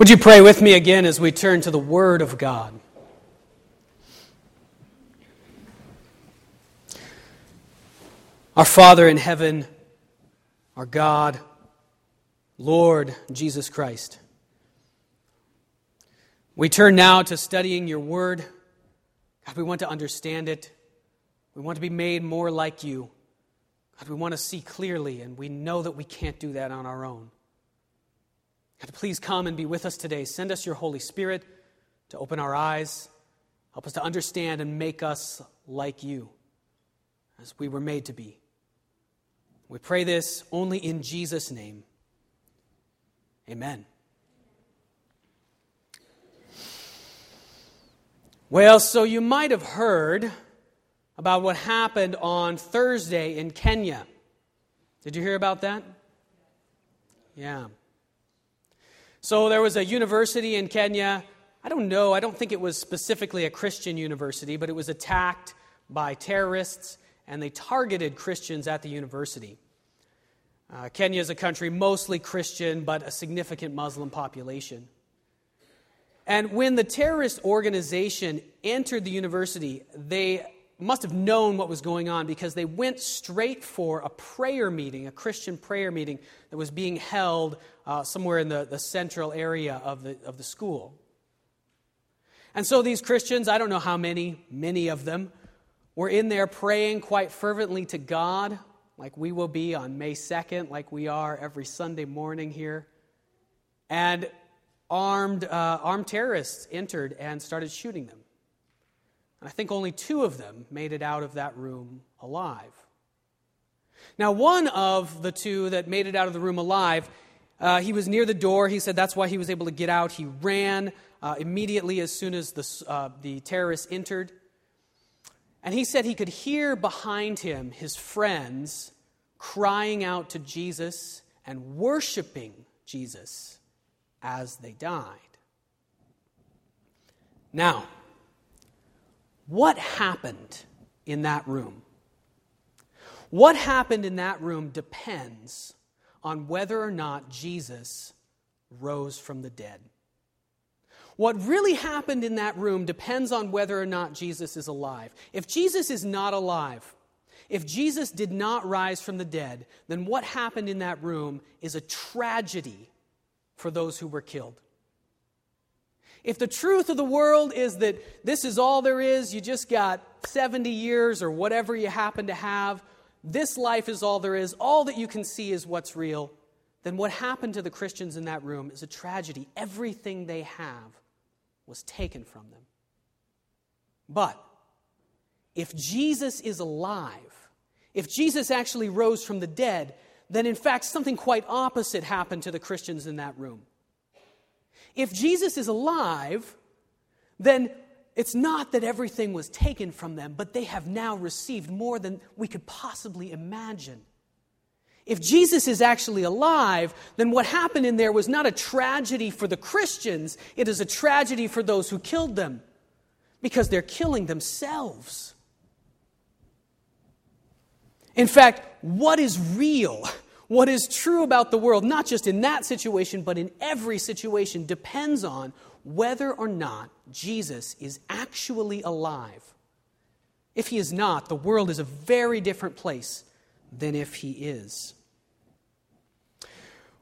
Would you pray with me again as we turn to the Word of God? Our Father in heaven, our God, Lord Jesus Christ, we turn now to studying your Word. God, we want to understand it. We want to be made more like you. God, we want to see clearly, and we know that we can't do that on our own. God, please come and be with us today. Send us your Holy Spirit to open our eyes. Help us to understand and make us like you as we were made to be. We pray this only in Jesus' name. Amen. Well, so you might have heard about what happened on Thursday in Kenya. Did you hear about that? Yeah. So there was a university in Kenya. I don't think it was specifically a Christian university, but it was attacked by terrorists, and they targeted Christians at the university. Kenya is a country mostly Christian, but a significant Muslim population. And when the terrorist organization entered the university, they must have known what was going on because they went straight for a prayer meeting, a Christian prayer meeting that was being held somewhere in the central area of the school. And so these Christians, I don't know how many of them, were in there praying quite fervently to God, like we will be on May 2nd, like we are every Sunday morning here. And armed terrorists entered and started shooting them. And I think only two of them made it out of that room alive. Now, one of the two that made it out of the room alive, he was near the door. He said that's why he was able to get out. He ran immediately as soon as the terrorists entered. And he said he could hear behind him his friends crying out to Jesus and worshiping Jesus as they died. Now, what happened in that room? What happened in that room depends on whether or not Jesus rose from the dead. What really happened in that room depends on whether or not Jesus is alive. If Jesus is not alive, if Jesus did not rise from the dead, then what happened in that room is a tragedy for those who were killed. If the truth of the world is that this is all there is, you just got 70 years or whatever you happen to have, this life is all there is, all that you can see is what's real, then what happened to the Christians in that room is a tragedy. Everything they have was taken from them. But if Jesus is alive, if Jesus actually rose from the dead, then in fact something quite opposite happened to the Christians in that room. If Jesus is alive, then it's not that everything was taken from them, but they have now received more than we could possibly imagine. If Jesus is actually alive, then what happened in there was not a tragedy for the Christians, it is a tragedy for those who killed them, because they're killing themselves. In fact, what is real? What is true about the world, not just in that situation, but in every situation, depends on whether or not Jesus is actually alive. If he is not, the world is a very different place than if he is.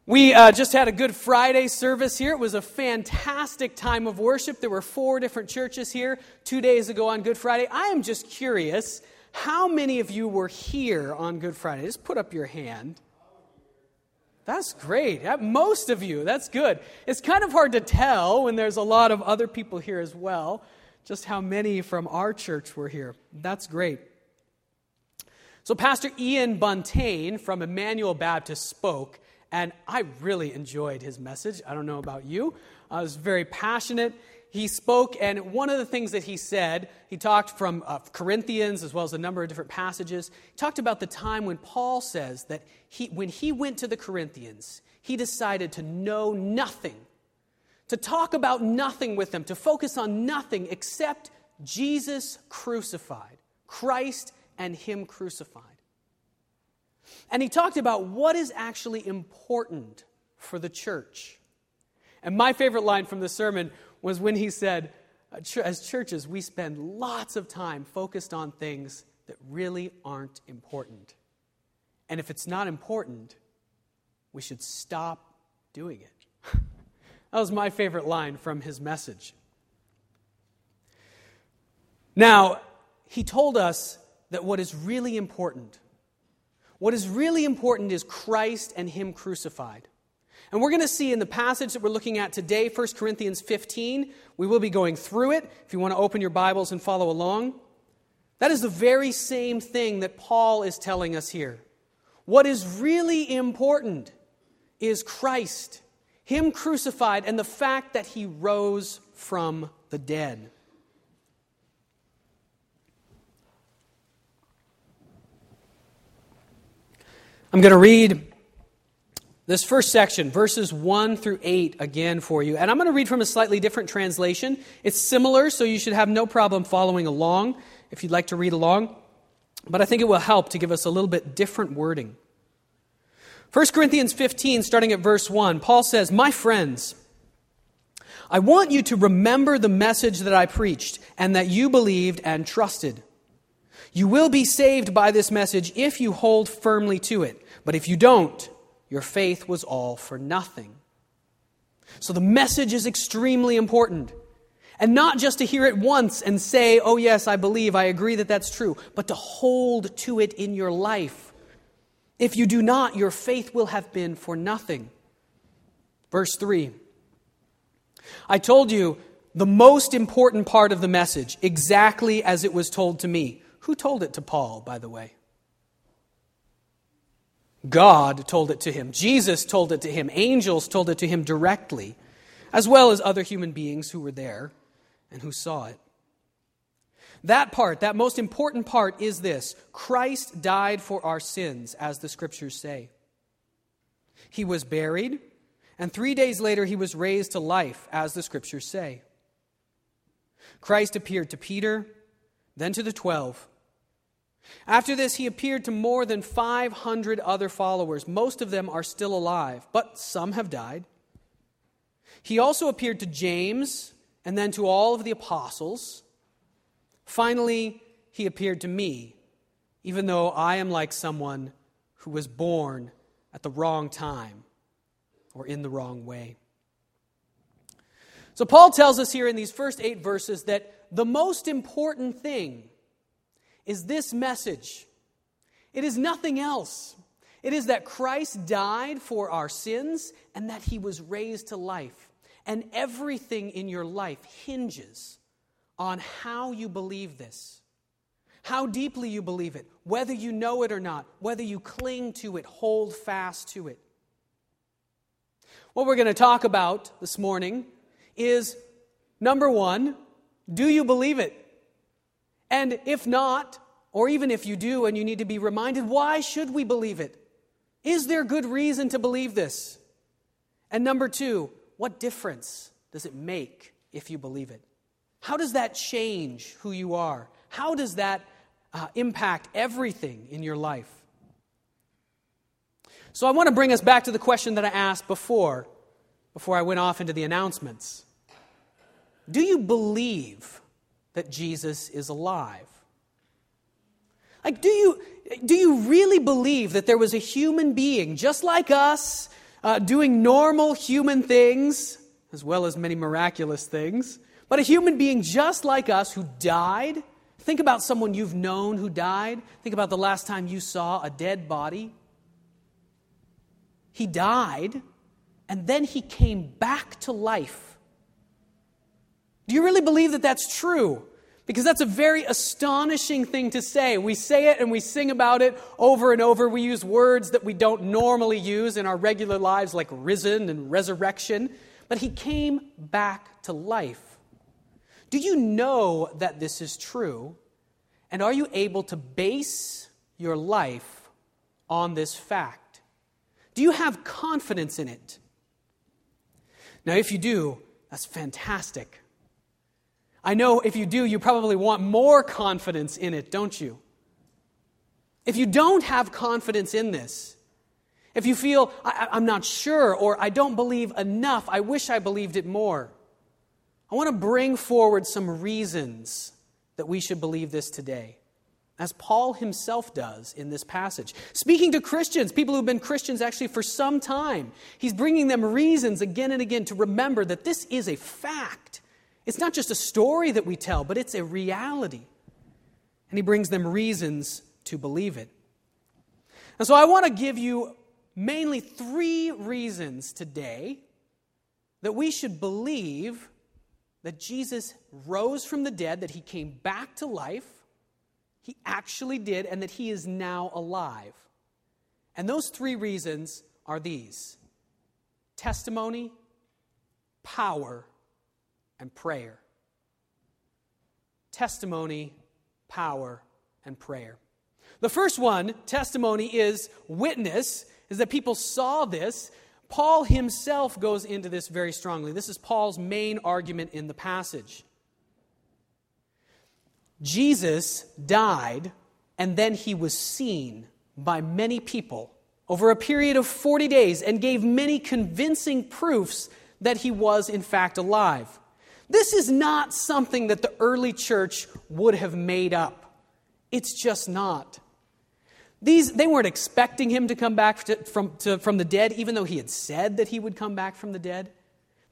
We just had a Good Friday service here. It was a fantastic time of worship. There were 4 different churches here 2 days ago on Good Friday. I am just curious, how many of you were here on Good Friday? Just put up your hand. That's great. Most of you, that's good. It's kind of hard to tell when there's a lot of other people here as well, just how many from our church were here. That's great. So Pastor Ian Buntain from Emmanuel Baptist spoke, and I really enjoyed his message. I don't know about you. I was very passionate. He spoke, and one of the things that he said, he talked from Corinthians as well as a number of different passages. He talked about the time when Paul says that when he went to the Corinthians, he decided to know nothing, to talk about nothing with them, to focus on nothing except Jesus crucified, Christ and him crucified. And he talked about what is actually important for the church. And my favorite line from the sermon was when he said, as churches, we spend lots of time focused on things that really aren't important. And if it's not important, we should stop doing it. That was my favorite line from his message. Now, he told us that what is really important is Christ and him crucified. And we're going to see in the passage that we're looking at today, 1 Corinthians 15, we will be going through it. If you want to open your Bibles and follow along. That is the very same thing that Paul is telling us here. What is really important is Christ, him crucified, and the fact that he rose from the dead. I'm going to read this first section, verses 1 through 8 again for you. And I'm going to read from a slightly different translation. It's similar, so you should have no problem following along if you'd like to read along. But I think it will help to give us a little bit different wording. 1 Corinthians 15, starting at verse 1, Paul says, "My friends, I want you to remember the message that I preached and that you believed and trusted. You will be saved by this message if you hold firmly to it. But if you don't, your faith was all for nothing." So the message is extremely important. And not just to hear it once and say, "Oh yes, I believe, I agree that that's true," but to hold to it in your life. If you do not, your faith will have been for nothing. Verse 3. "I told you the most important part of the message, exactly as it was told to me." Who told it to Paul, by the way? God told it to him. Jesus told it to him. Angels told it to him directly, as well as other human beings who were there and who saw it. That part, that most important part, is this: Christ died for our sins, as the Scriptures say. He was buried, and 3 days later he was raised to life, as the Scriptures say. Christ appeared to Peter, then to the 12. After this, he appeared to more than 500 other followers. Most of them are still alive, but some have died. He also appeared to James, and then to all of the apostles. Finally, he appeared to me, even though I am like someone who was born at the wrong time or in the wrong way. So Paul tells us here in these first 8 verses that the most important thing is this message. It is nothing else. It is that Christ died for our sins and that he was raised to life. And everything in your life hinges on how you believe this, how deeply you believe it, whether you know it or not, whether you cling to it, hold fast to it. What we're going to talk about this morning is, number one, do you believe it? And if not, or even if you do and you need to be reminded, why should we believe it? Is there good reason to believe this? And number two, what difference does it make if you believe it? How does that change who you are? How does that impact everything in your life? So I want to bring us back to the question that I asked before I went off into the announcements. Do you believe that Jesus is alive? Like, do you really believe that there was a human being just like us, doing normal human things, as well as many miraculous things, but a human being just like us who died? Think about someone you've known who died. Think about the last time you saw a dead body. He died, and then he came back to life. Do you really believe that that's true? Because that's a very astonishing thing to say. We say it and we sing about it over and over. We use words that we don't normally use in our regular lives, like risen and resurrection. But he came back to life. Do you know that this is true? And are you able to base your life on this fact? Do you have confidence in it? Now, if you do, that's fantastic. I know if you do, you probably want more confidence in it, don't you? If you don't have confidence in this, If you feel, I'm not sure, or I don't believe enough, I wish I believed it more. I want to bring forward some reasons that we should believe this today, as Paul himself does in this passage. Speaking to Christians, people who've been Christians actually for some time, he's bringing them reasons again and again to remember that this is a fact. It's not just a story that we tell, but it's a reality. And he brings them reasons to believe it. And so I want to give you mainly three reasons today that we should believe that Jesus rose from the dead, that he came back to life, he actually did, and that he is now alive. And those three reasons are these: testimony, power, and prayer. Testimony, power, and prayer. The first one, testimony, is witness, is that people saw this. Paul himself goes into this very strongly. This is Paul's main argument in the passage. Jesus died, and then he was seen by many people over a period of 40 days and gave many convincing proofs that he was, in fact, alive. This is not something that the early church would have made up. It's just not. They weren't expecting him to come back from the dead, even though he had said that he would come back from the dead.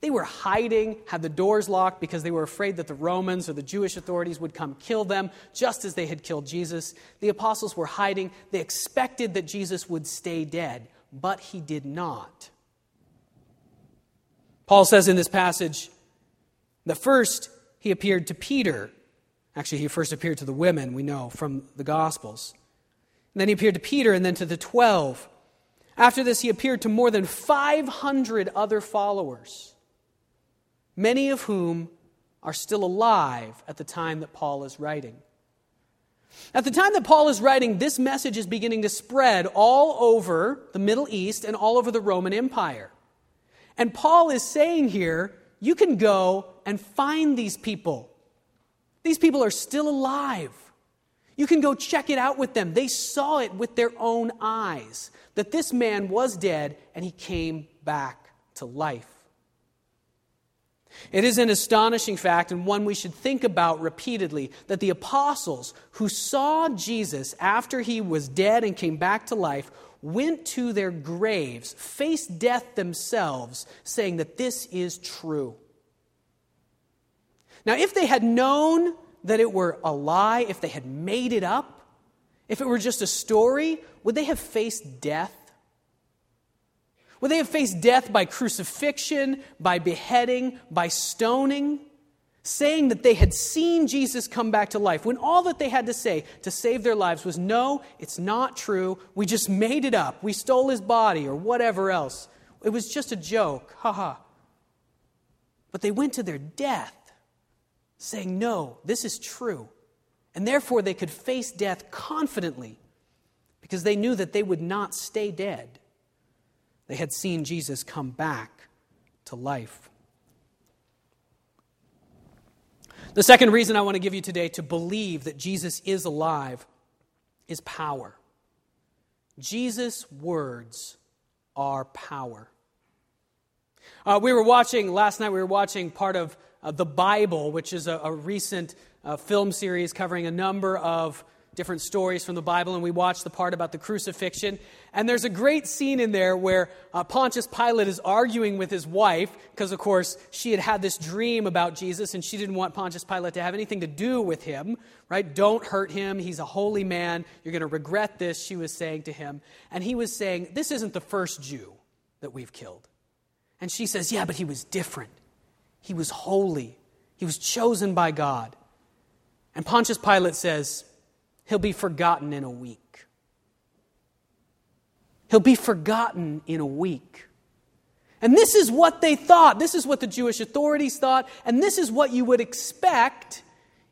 They were hiding, had the doors locked, because they were afraid that the Romans or the Jewish authorities would come kill them, just as they had killed Jesus. The apostles were hiding. They expected that Jesus would stay dead, but he did not. Paul says in this passage that first he appeared to Peter. Actually, he first appeared to the women, we know, from the Gospels. And then he appeared to Peter and then to the 12. After this, he appeared to more than 500 other followers, many of whom are still alive at the time that Paul is writing. At the time that Paul is writing, this message is beginning to spread all over the Middle East and all over the Roman Empire. And Paul is saying here, you can go and find these people. These people are still alive. You can go check it out with them. They saw it with their own eyes, that this man was dead and he came back to life. It is an astonishing fact, and one we should think about repeatedly, that the apostles who saw Jesus after he was dead and came back to life went to their graves, faced death themselves, saying that this is true. Now, if they had known that it were a lie, if they had made it up, if it were just a story, would they have faced death? Would they have faced death by crucifixion, by beheading, by stoning, saying that they had seen Jesus come back to life, when all that they had to say to save their lives was, no, it's not true, we just made it up, we stole his body, or whatever else. It was just a joke, haha. But they went to their death saying, no, this is true. And therefore they could face death confidently because they knew that they would not stay dead. They had seen Jesus come back to life. The second reason I want to give you today to believe that Jesus is alive is power. Jesus' words are power. Last night we were watching part of The Bible, which is a recent film series covering a number of different stories from the Bible, and we watched the part about the crucifixion. And there's a great scene in there where Pontius Pilate is arguing with his wife, because, of course, she had had this dream about Jesus, and she didn't want Pontius Pilate to have anything to do with him, right? Don't hurt him. He's a holy man. You're going to regret this, she was saying to him. And he was saying, this isn't the first Jew that we've killed. And she says, yeah, but he was different. He was holy. He was chosen by God. And Pontius Pilate says, he'll be forgotten in a week. He'll be forgotten in a week. And this is what they thought. This is what the Jewish authorities thought. And this is what you would expect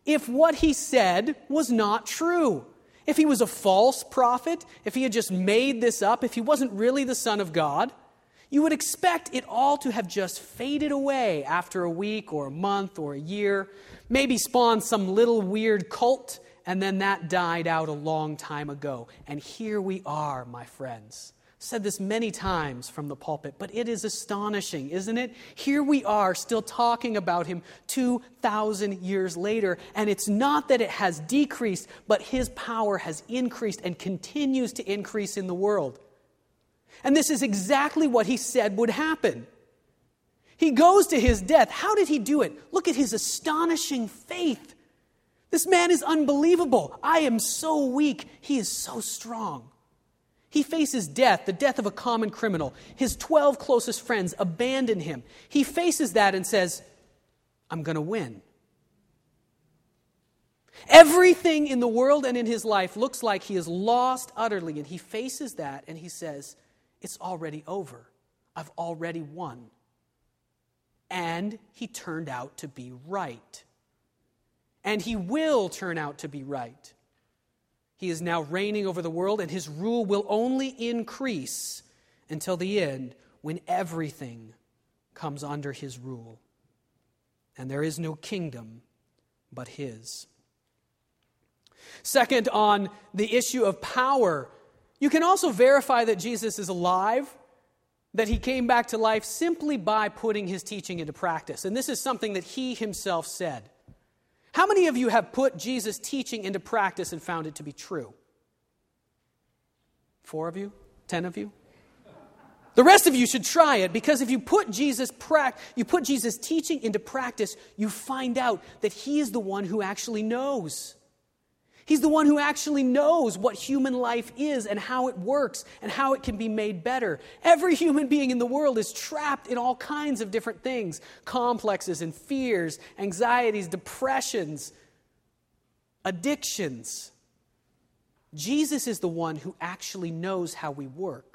if what he said was not true. If he was a false prophet, if he had just made this up, if he wasn't really the Son of God, you would expect it all to have just faded away after a week or a month or a year, maybe spawned some little weird cult, and then that died out a long time ago. And here we are, my friends, said this many times from the pulpit, but it is astonishing, isn't it? Here we are still talking about him 2,000 years later, and it's not that it has decreased, but his power has increased and continues to increase in the world. And this is exactly what he said would happen. He goes to his death. How did he do it? Look at his astonishing faith. This man is unbelievable. I am so weak. He is so strong. He faces death, the death of a common criminal. His 12 closest friends abandon him. He faces that and says, I'm going to win. Everything in the world and in his life looks like he is lost utterly, and he faces that and he says, it's already over. I've already won. And he turned out to be right. And he will turn out to be right. He is now reigning over the world, and his rule will only increase until the end, when everything comes under his rule. And there is no kingdom but his. Second, on the issue of power, you can also verify that Jesus is alive, that he came back to life simply by putting his teaching into practice. And this is something that he himself said. How many of you have put Jesus' teaching into practice and found it to be true? 4 of you? 10 of you? The rest of you should try it, because if you put Jesus' teaching into practice, you find out that he is the one who actually knows. He's the one who actually knows what human life is and how it works and how it can be made better. Every human being in the world is trapped in all kinds of different things, complexes and fears, anxieties, depressions, addictions. Jesus is the one who actually knows how we work.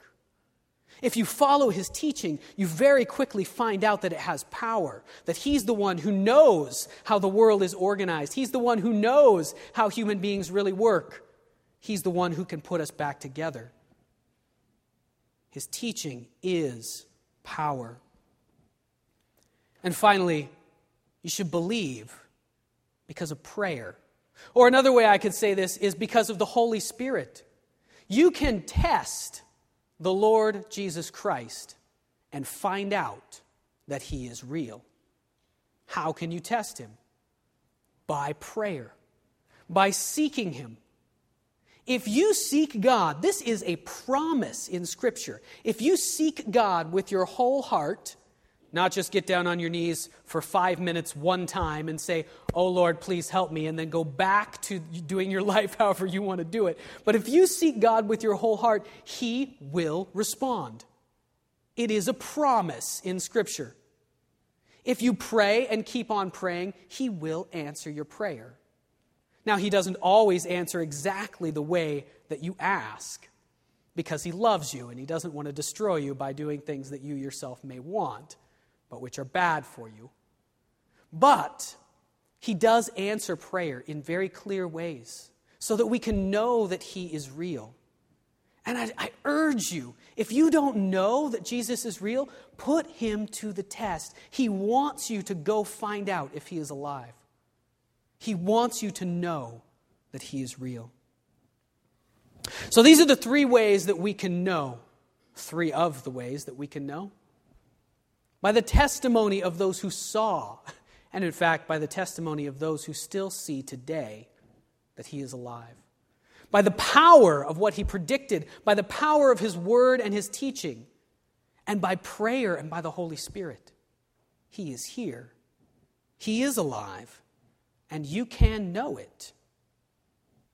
If you follow his teaching, you very quickly find out that it has power, that he's the one who knows how the world is organized. He's the one who knows how human beings really work. He's the one who can put us back together. His teaching is power. And finally, you should believe because of prayer. Or another way I could say this is because of the Holy Spirit. You can test the Lord Jesus Christ and find out that he is real. How can you test him? By prayer, by seeking him. If you seek God, this is a promise in Scripture. If you seek God with your whole heart, not just get down on your knees for 5 minutes one time and say, oh Lord, please help me, and then go back to doing your life however you want to do it. But if you seek God with your whole heart, he will respond. It is a promise in Scripture. If you pray and keep on praying, he will answer your prayer. Now, he doesn't always answer exactly the way that you ask, because he loves you and he doesn't want to destroy you by doing things that you yourself may want, but which are bad for you. But he does answer prayer in very clear ways so that we can know that he is real. And I urge you, if you don't know that Jesus is real, put him to the test. He wants you to go find out if he is alive. He wants you to know that he is real. So these are the 3 ways that we can know, 3 of the ways that we can know. By the testimony of those who saw, and in fact, by the testimony of those who still see today that he is alive. By the power of what he predicted, by the power of his word and his teaching, and by prayer and by the Holy Spirit. He is here, he is alive, and you can know it.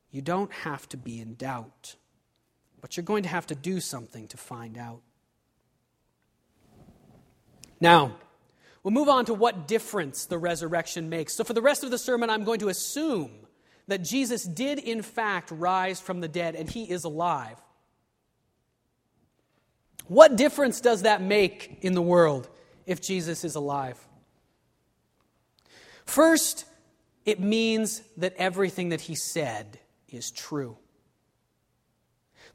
You don't have to be in doubt, but you're going to have to do something to find out. Now, we'll move on to what difference the resurrection makes. So for the rest of the sermon, I'm going to assume that Jesus did in fact rise from the dead and he is alive. What difference does that make in the world if Jesus is alive? First, it means that everything that he said is true.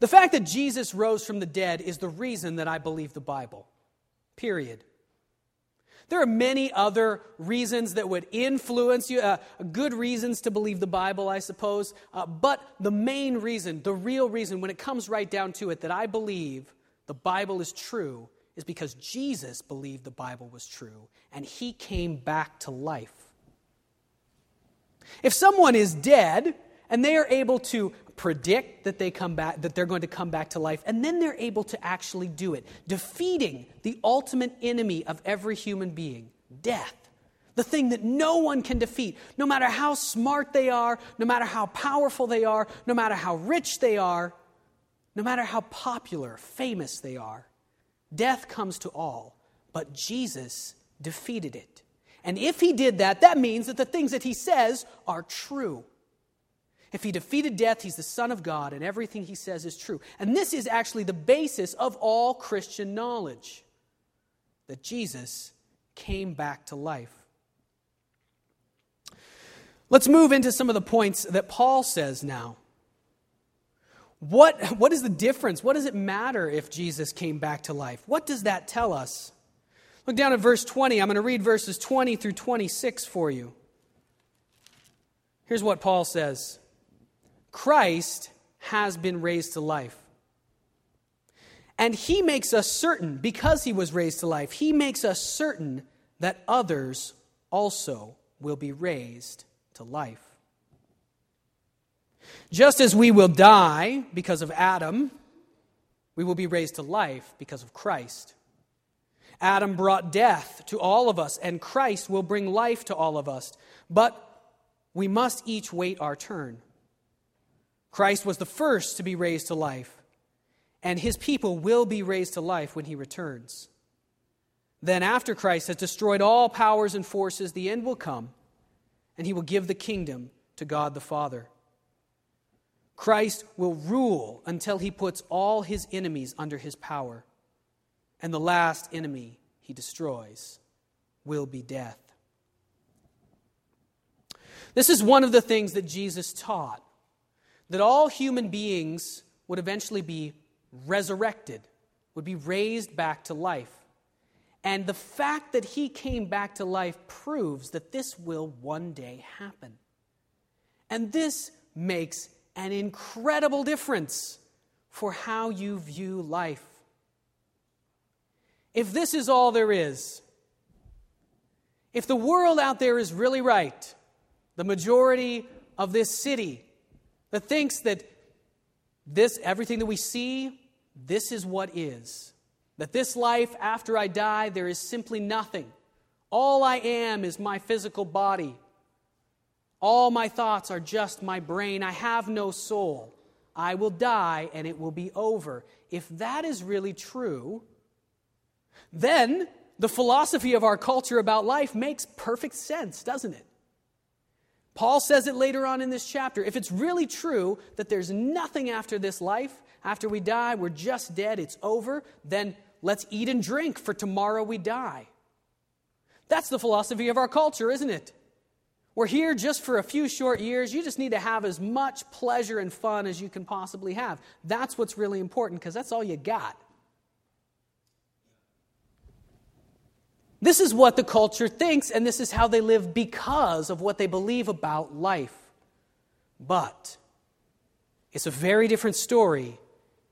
The fact that Jesus rose from the dead is the reason that I believe the Bible. Period. There are many other reasons that would influence you, good reasons to believe the Bible, I suppose. But the main reason, the real reason, when it comes right down to it, that I believe the Bible is true is because Jesus believed the Bible was true, and he came back to life. If someone is dead and they are able to predict that they come back, that they're going to come back to life, and then they're able to actually do it, defeating the ultimate enemy of every human being, death. The thing that no one can defeat, no matter how smart they are, no matter how powerful they are, no matter how rich they are, no matter how popular, famous they are. Death comes to all, but Jesus defeated it. And if he did that, that means that the things that he says are true. If he defeated death, he's the Son of God, and everything he says is true. And this is actually the basis of all Christian knowledge, that Jesus came back to life. Let's move into some of the points that Paul says now. What is the difference? What does it matter if Jesus came back to life? What does that tell us? Look down at verse 20. I'm going to read verses 20 through 26 for you. Here's what Paul says. Christ has been raised to life. And he makes us certain, because he was raised to life, he makes us certain that others also will be raised to life. Just as we will die because of Adam, we will be raised to life because of Christ. Adam brought death to all of us, and Christ will bring life to all of us. But we must each wait our turn. Christ was the first to be raised to life, and his people will be raised to life when he returns. Then, after Christ has destroyed all powers and forces, the end will come, and he will give the kingdom to God the Father. Christ will rule until he puts all his enemies under his power, and the last enemy he destroys will be death. This is one of the things that Jesus taught, that all human beings would eventually be resurrected, would be raised back to life. And the fact that he came back to life proves that this will one day happen. And this makes an incredible difference for how you view life. If this is all there is, if the world out there is really right, the majority of this city that thinks that everything that we see, this is what is, that this life after I die, there is simply nothing. All I am is my physical body. All my thoughts are just my brain. I have no soul. I will die and it will be over. If that is really true, then the philosophy of our culture about life makes perfect sense, doesn't it? Paul says it later on in this chapter. If it's really true that there's nothing after this life, after we die, we're just dead, it's over, then let's eat and drink, for tomorrow we die. That's the philosophy of our culture, isn't it? We're here just for a few short years. You just need to have as much pleasure and fun as you can possibly have. That's what's really important, because that's all you got. This is what the culture thinks, and this is how they live because of what they believe about life. But it's a very different story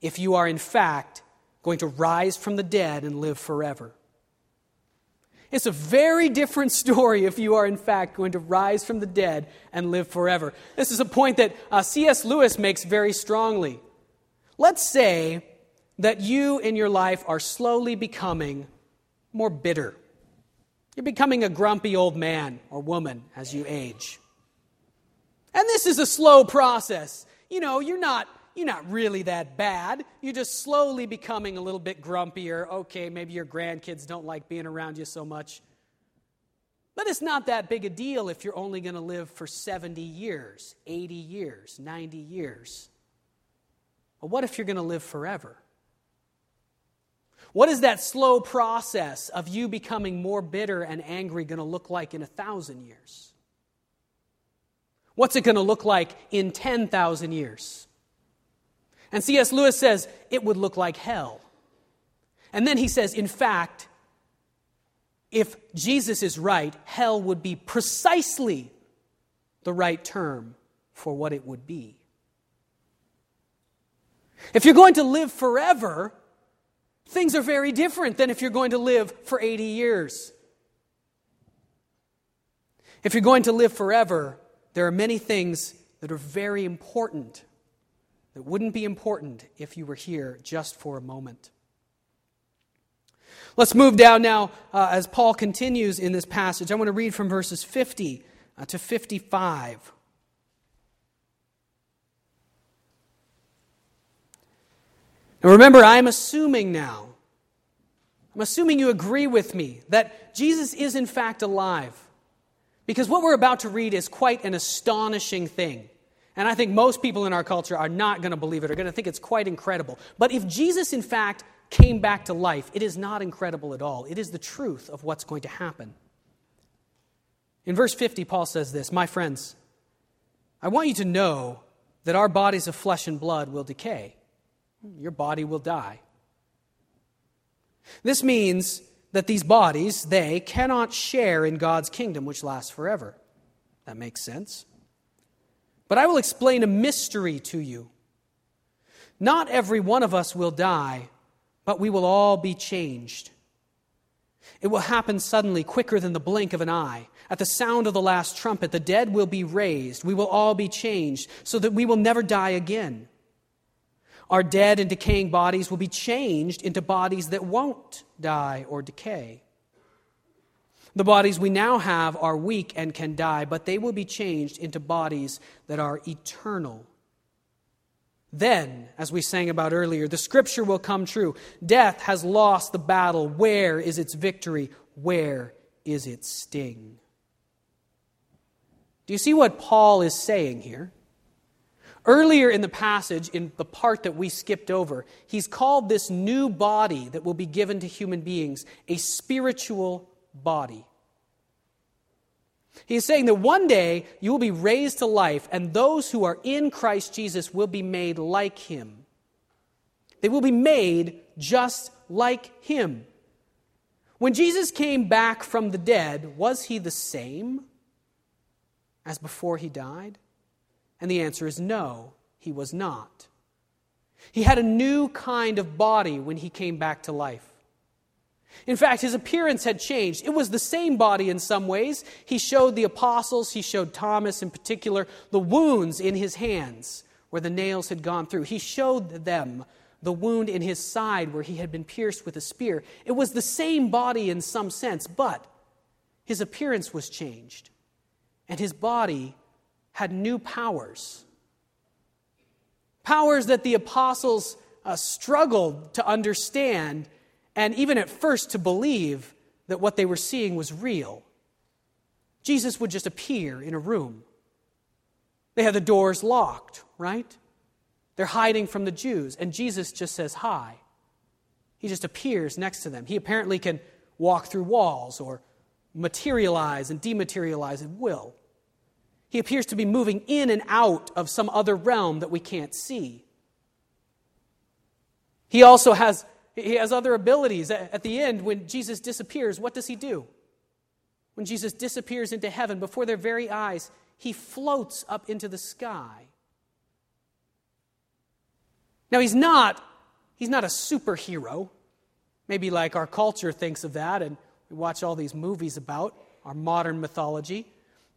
if you are, in fact, going to rise from the dead and live forever. It's a very different story if you are, in fact, going to rise from the dead and live forever. This is a point that C.S. Lewis makes very strongly. Let's say that you in your life are slowly becoming more bitter. You're becoming a grumpy old man or woman as you age. And this is a slow process. You know, you're not really that bad. You're just slowly becoming a little bit grumpier. Okay, maybe your grandkids don't like being around you so much. But it's not that big a deal if you're only going to live for 70 years, 80 years, 90 years. But what if you're going to live forever? What is that slow process of you becoming more bitter and angry going to look like in 1,000 years? What's it going to look like in 10,000 years? And C.S. Lewis says it would look like hell. And then he says, in fact, if Jesus is right, hell would be precisely the right term for what it would be. If you're going to live forever, things are very different than if you're going to live for 80 years. If you're going to live forever, there are many things that are very important that wouldn't be important if you were here just for a moment. Let's move down now as Paul continues in this passage. I want to read from verses 50 to 55. Now remember, I'm assuming you agree with me that Jesus is in fact alive. Because what we're about to read is quite an astonishing thing. And I think most people in our culture are not going to believe it, are going to think it's quite incredible. But if Jesus in fact came back to life, it is not incredible at all. It is the truth of what's going to happen. In verse 50, Paul says this, "My friends, I want you to know that our bodies of flesh and blood will decay. Your body will die. This means that these bodies, they cannot share in God's kingdom, which lasts forever." That makes sense. "But I will explain a mystery to you. Not every one of us will die, but we will all be changed. It will happen suddenly, quicker than the blink of an eye. At the sound of the last trumpet, the dead will be raised. We will all be changed, so that we will never die again. Our dead and decaying bodies will be changed into bodies that won't die or decay. The bodies we now have are weak and can die, but they will be changed into bodies that are eternal. Then, as we sang about earlier, the scripture will come true. Death has lost the battle. Where is its victory? Where is its sting?" Do you see what Paul is saying here? Earlier in the passage, in the part that we skipped over, he's called this new body that will be given to human beings a spiritual body. He's saying that one day you will be raised to life, and those who are in Christ Jesus will be made like him. They will be made just like him. When Jesus came back from the dead, was he the same as before he died? And the answer is no, he was not. He had a new kind of body when he came back to life. In fact, his appearance had changed. It was the same body in some ways. He showed the apostles, he showed Thomas in particular, the wounds in his hands where the nails had gone through. He showed them the wound in his side where he had been pierced with a spear. It was the same body in some sense, but his appearance was changed, and his body had new powers. Powers that the apostles struggled to understand, and even at first to believe that what they were seeing was real. Jesus would just appear in a room. They had the doors locked, right? They're hiding from the Jews, and Jesus just says hi. He just appears next to them. He apparently can walk through walls or materialize and dematerialize at will. He appears to be moving in and out of some other realm that we can't see. He has other abilities. At the end, when Jesus disappears, what does he do? When Jesus disappears into heaven, before their very eyes, he floats up into the sky. Now, he's not a superhero. Maybe like our culture thinks of that, and we watch all these movies about our modern mythology.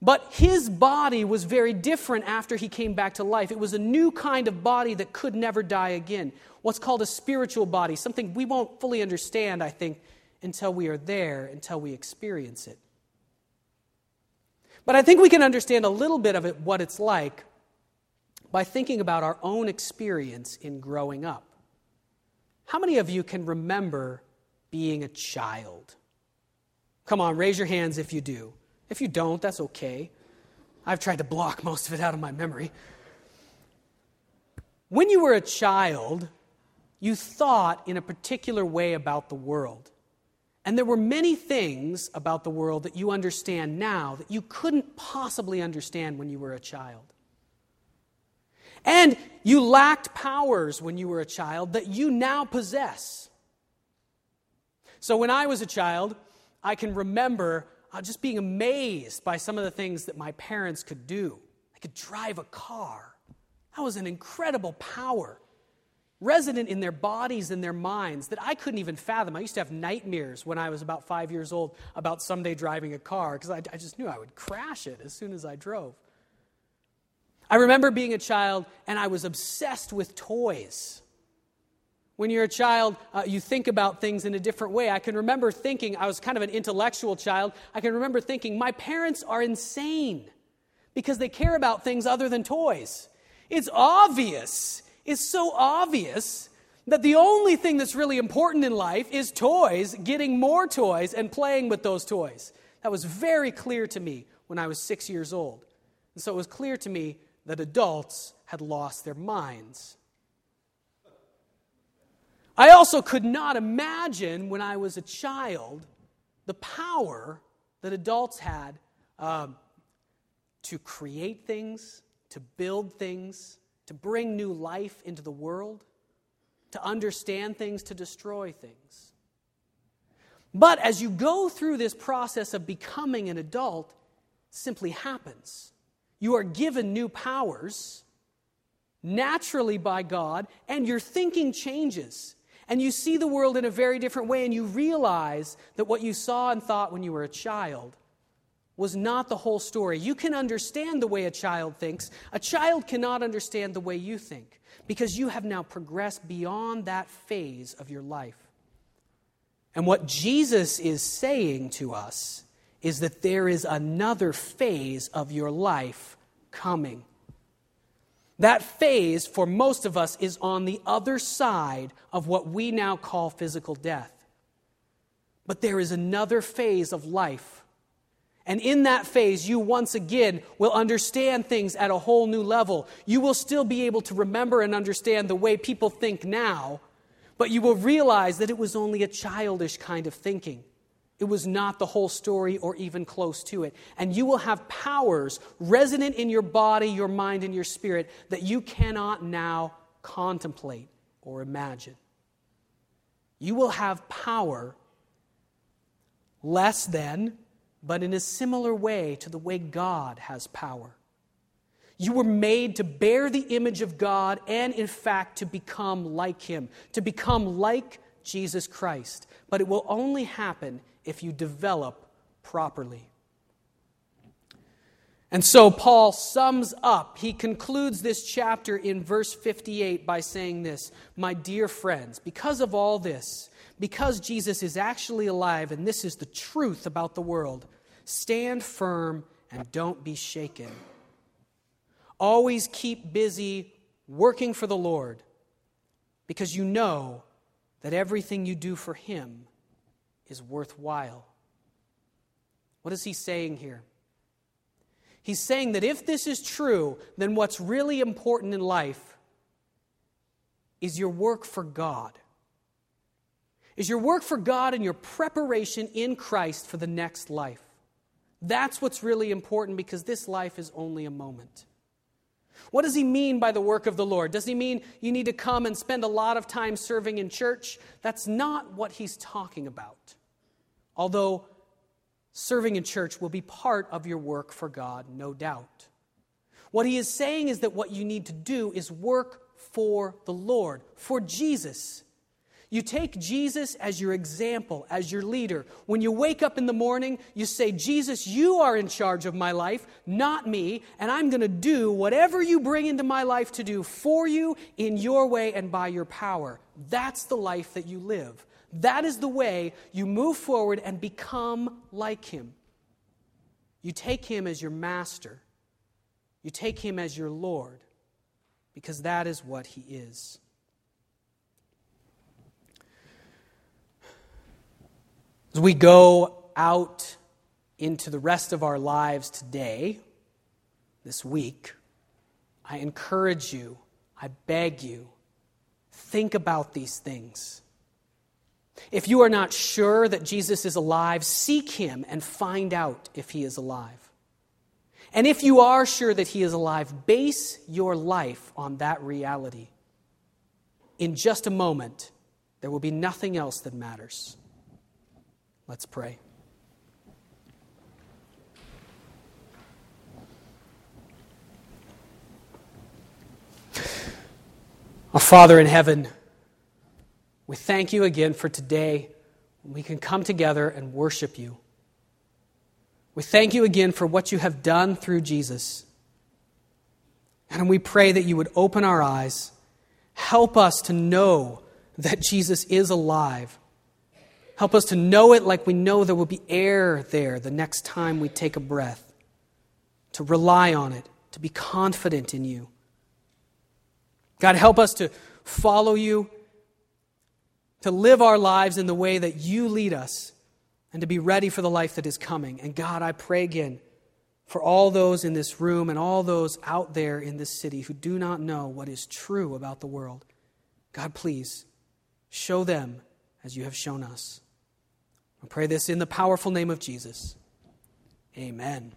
But his body was very different after he came back to life. It was a new kind of body that could never die again. What's called a spiritual body, something we won't fully understand, I think, until we are there, until we experience it. But I think we can understand a little bit of it, what it's like, by thinking about our own experience in growing up. How many of you can remember being a child? Come on, raise your hands if you do. If you don't, that's okay. I've tried to block most of it out of my memory. When you were a child, you thought in a particular way about the world. And there were many things about the world that you understand now that you couldn't possibly understand when you were a child. And you lacked powers when you were a child that you now possess. So when I was a child, I can remember just being amazed by some of the things that my parents could do. I could drive a car. That was an incredible power. resident in their bodies and their minds that I couldn't even fathom. I used to have nightmares when I was about 5 years old about someday driving a car, because I just knew I would crash it as soon as I drove. I remember being a child, and I was obsessed with toys. When you're a child, you think about things in a different way. I can remember thinking, I was kind of an intellectual child, I can remember thinking, my parents are insane because they care about things other than toys. It's obvious. It's so obvious that the only thing that's really important in life is toys, getting more toys and playing with those toys. That was very clear to me when I was 6 years old. And so it was clear to me that adults had lost their minds. I also could not imagine when I was a child the power that adults had to create things, to build things, to bring new life into the world, to understand things, to destroy things. But as you go through this process of becoming an adult, it simply happens. You are given new powers naturally by God, and your thinking changes. And you see the world in a very different way, and you realize that what you saw and thought when you were a child was not the whole story. You can understand the way a child thinks. A child cannot understand the way you think, because you have now progressed beyond that phase of your life. And what Jesus is saying to us is that there is another phase of your life coming. That phase, for most of us, is on the other side of what we now call physical death. But there is another phase of life. And in that phase, you once again will understand things at a whole new level. You will still be able to remember and understand the way people think now, but you will realize that it was only a childish kind of thinking. It was not the whole story or even close to it. And you will have powers resonant in your body, your mind, and your spirit that you cannot now contemplate or imagine. You will have power less than, but in a similar way to the way God has power. You were made to bear the image of God and, in fact, to become like Him, to become like Jesus Christ. But it will only happen if you develop properly. And so Paul sums up, he concludes this chapter in verse 58 by saying this, "My dear friends, because of all this, because Jesus is actually alive and this is the truth about the world, stand firm and don't be shaken. Always keep busy working for the Lord, because you know that everything you do for Him is worthwhile." What is he saying here? He's saying that if this is true, then what's really important in life is your work for God. Is your work for God and your preparation in Christ for the next life. That's what's really important, because this life is only a moment. What does he mean by the work of the Lord? Does he mean you need to come and spend a lot of time serving in church? That's not what he's talking about. Although serving in church will be part of your work for God, no doubt. What he is saying is that what you need to do is work for the Lord, for Jesus. You take Jesus as your example, as your leader. When you wake up in the morning, you say, "Jesus, you are in charge of my life, not me, and I'm going to do whatever you bring into my life to do for you, in your way and by your power." That's the life that you live. That is the way you move forward and become like Him. You take Him as your master. You take Him as your Lord, because that is what He is. As we go out into the rest of our lives today, this week, I encourage you, I beg you, think about these things. If you are not sure that Jesus is alive, seek Him and find out if He is alive. And if you are sure that He is alive, base your life on that reality. In just a moment, there will be nothing else that matters. Let's pray. Our Father in heaven, we thank you again for today when we can come together and worship you. We thank you again for what you have done through Jesus. And we pray that you would open our eyes, help us to know that Jesus is alive. Help us to know it like we know there will be air there the next time we take a breath, to rely on it, to be confident in you. God, help us to follow you, to live our lives in the way that you lead us, and to be ready for the life that is coming. And God, I pray again for all those in this room and all those out there in this city who do not know what is true about the world. God, please show them as you have shown us. I pray this in the powerful name of Jesus. Amen.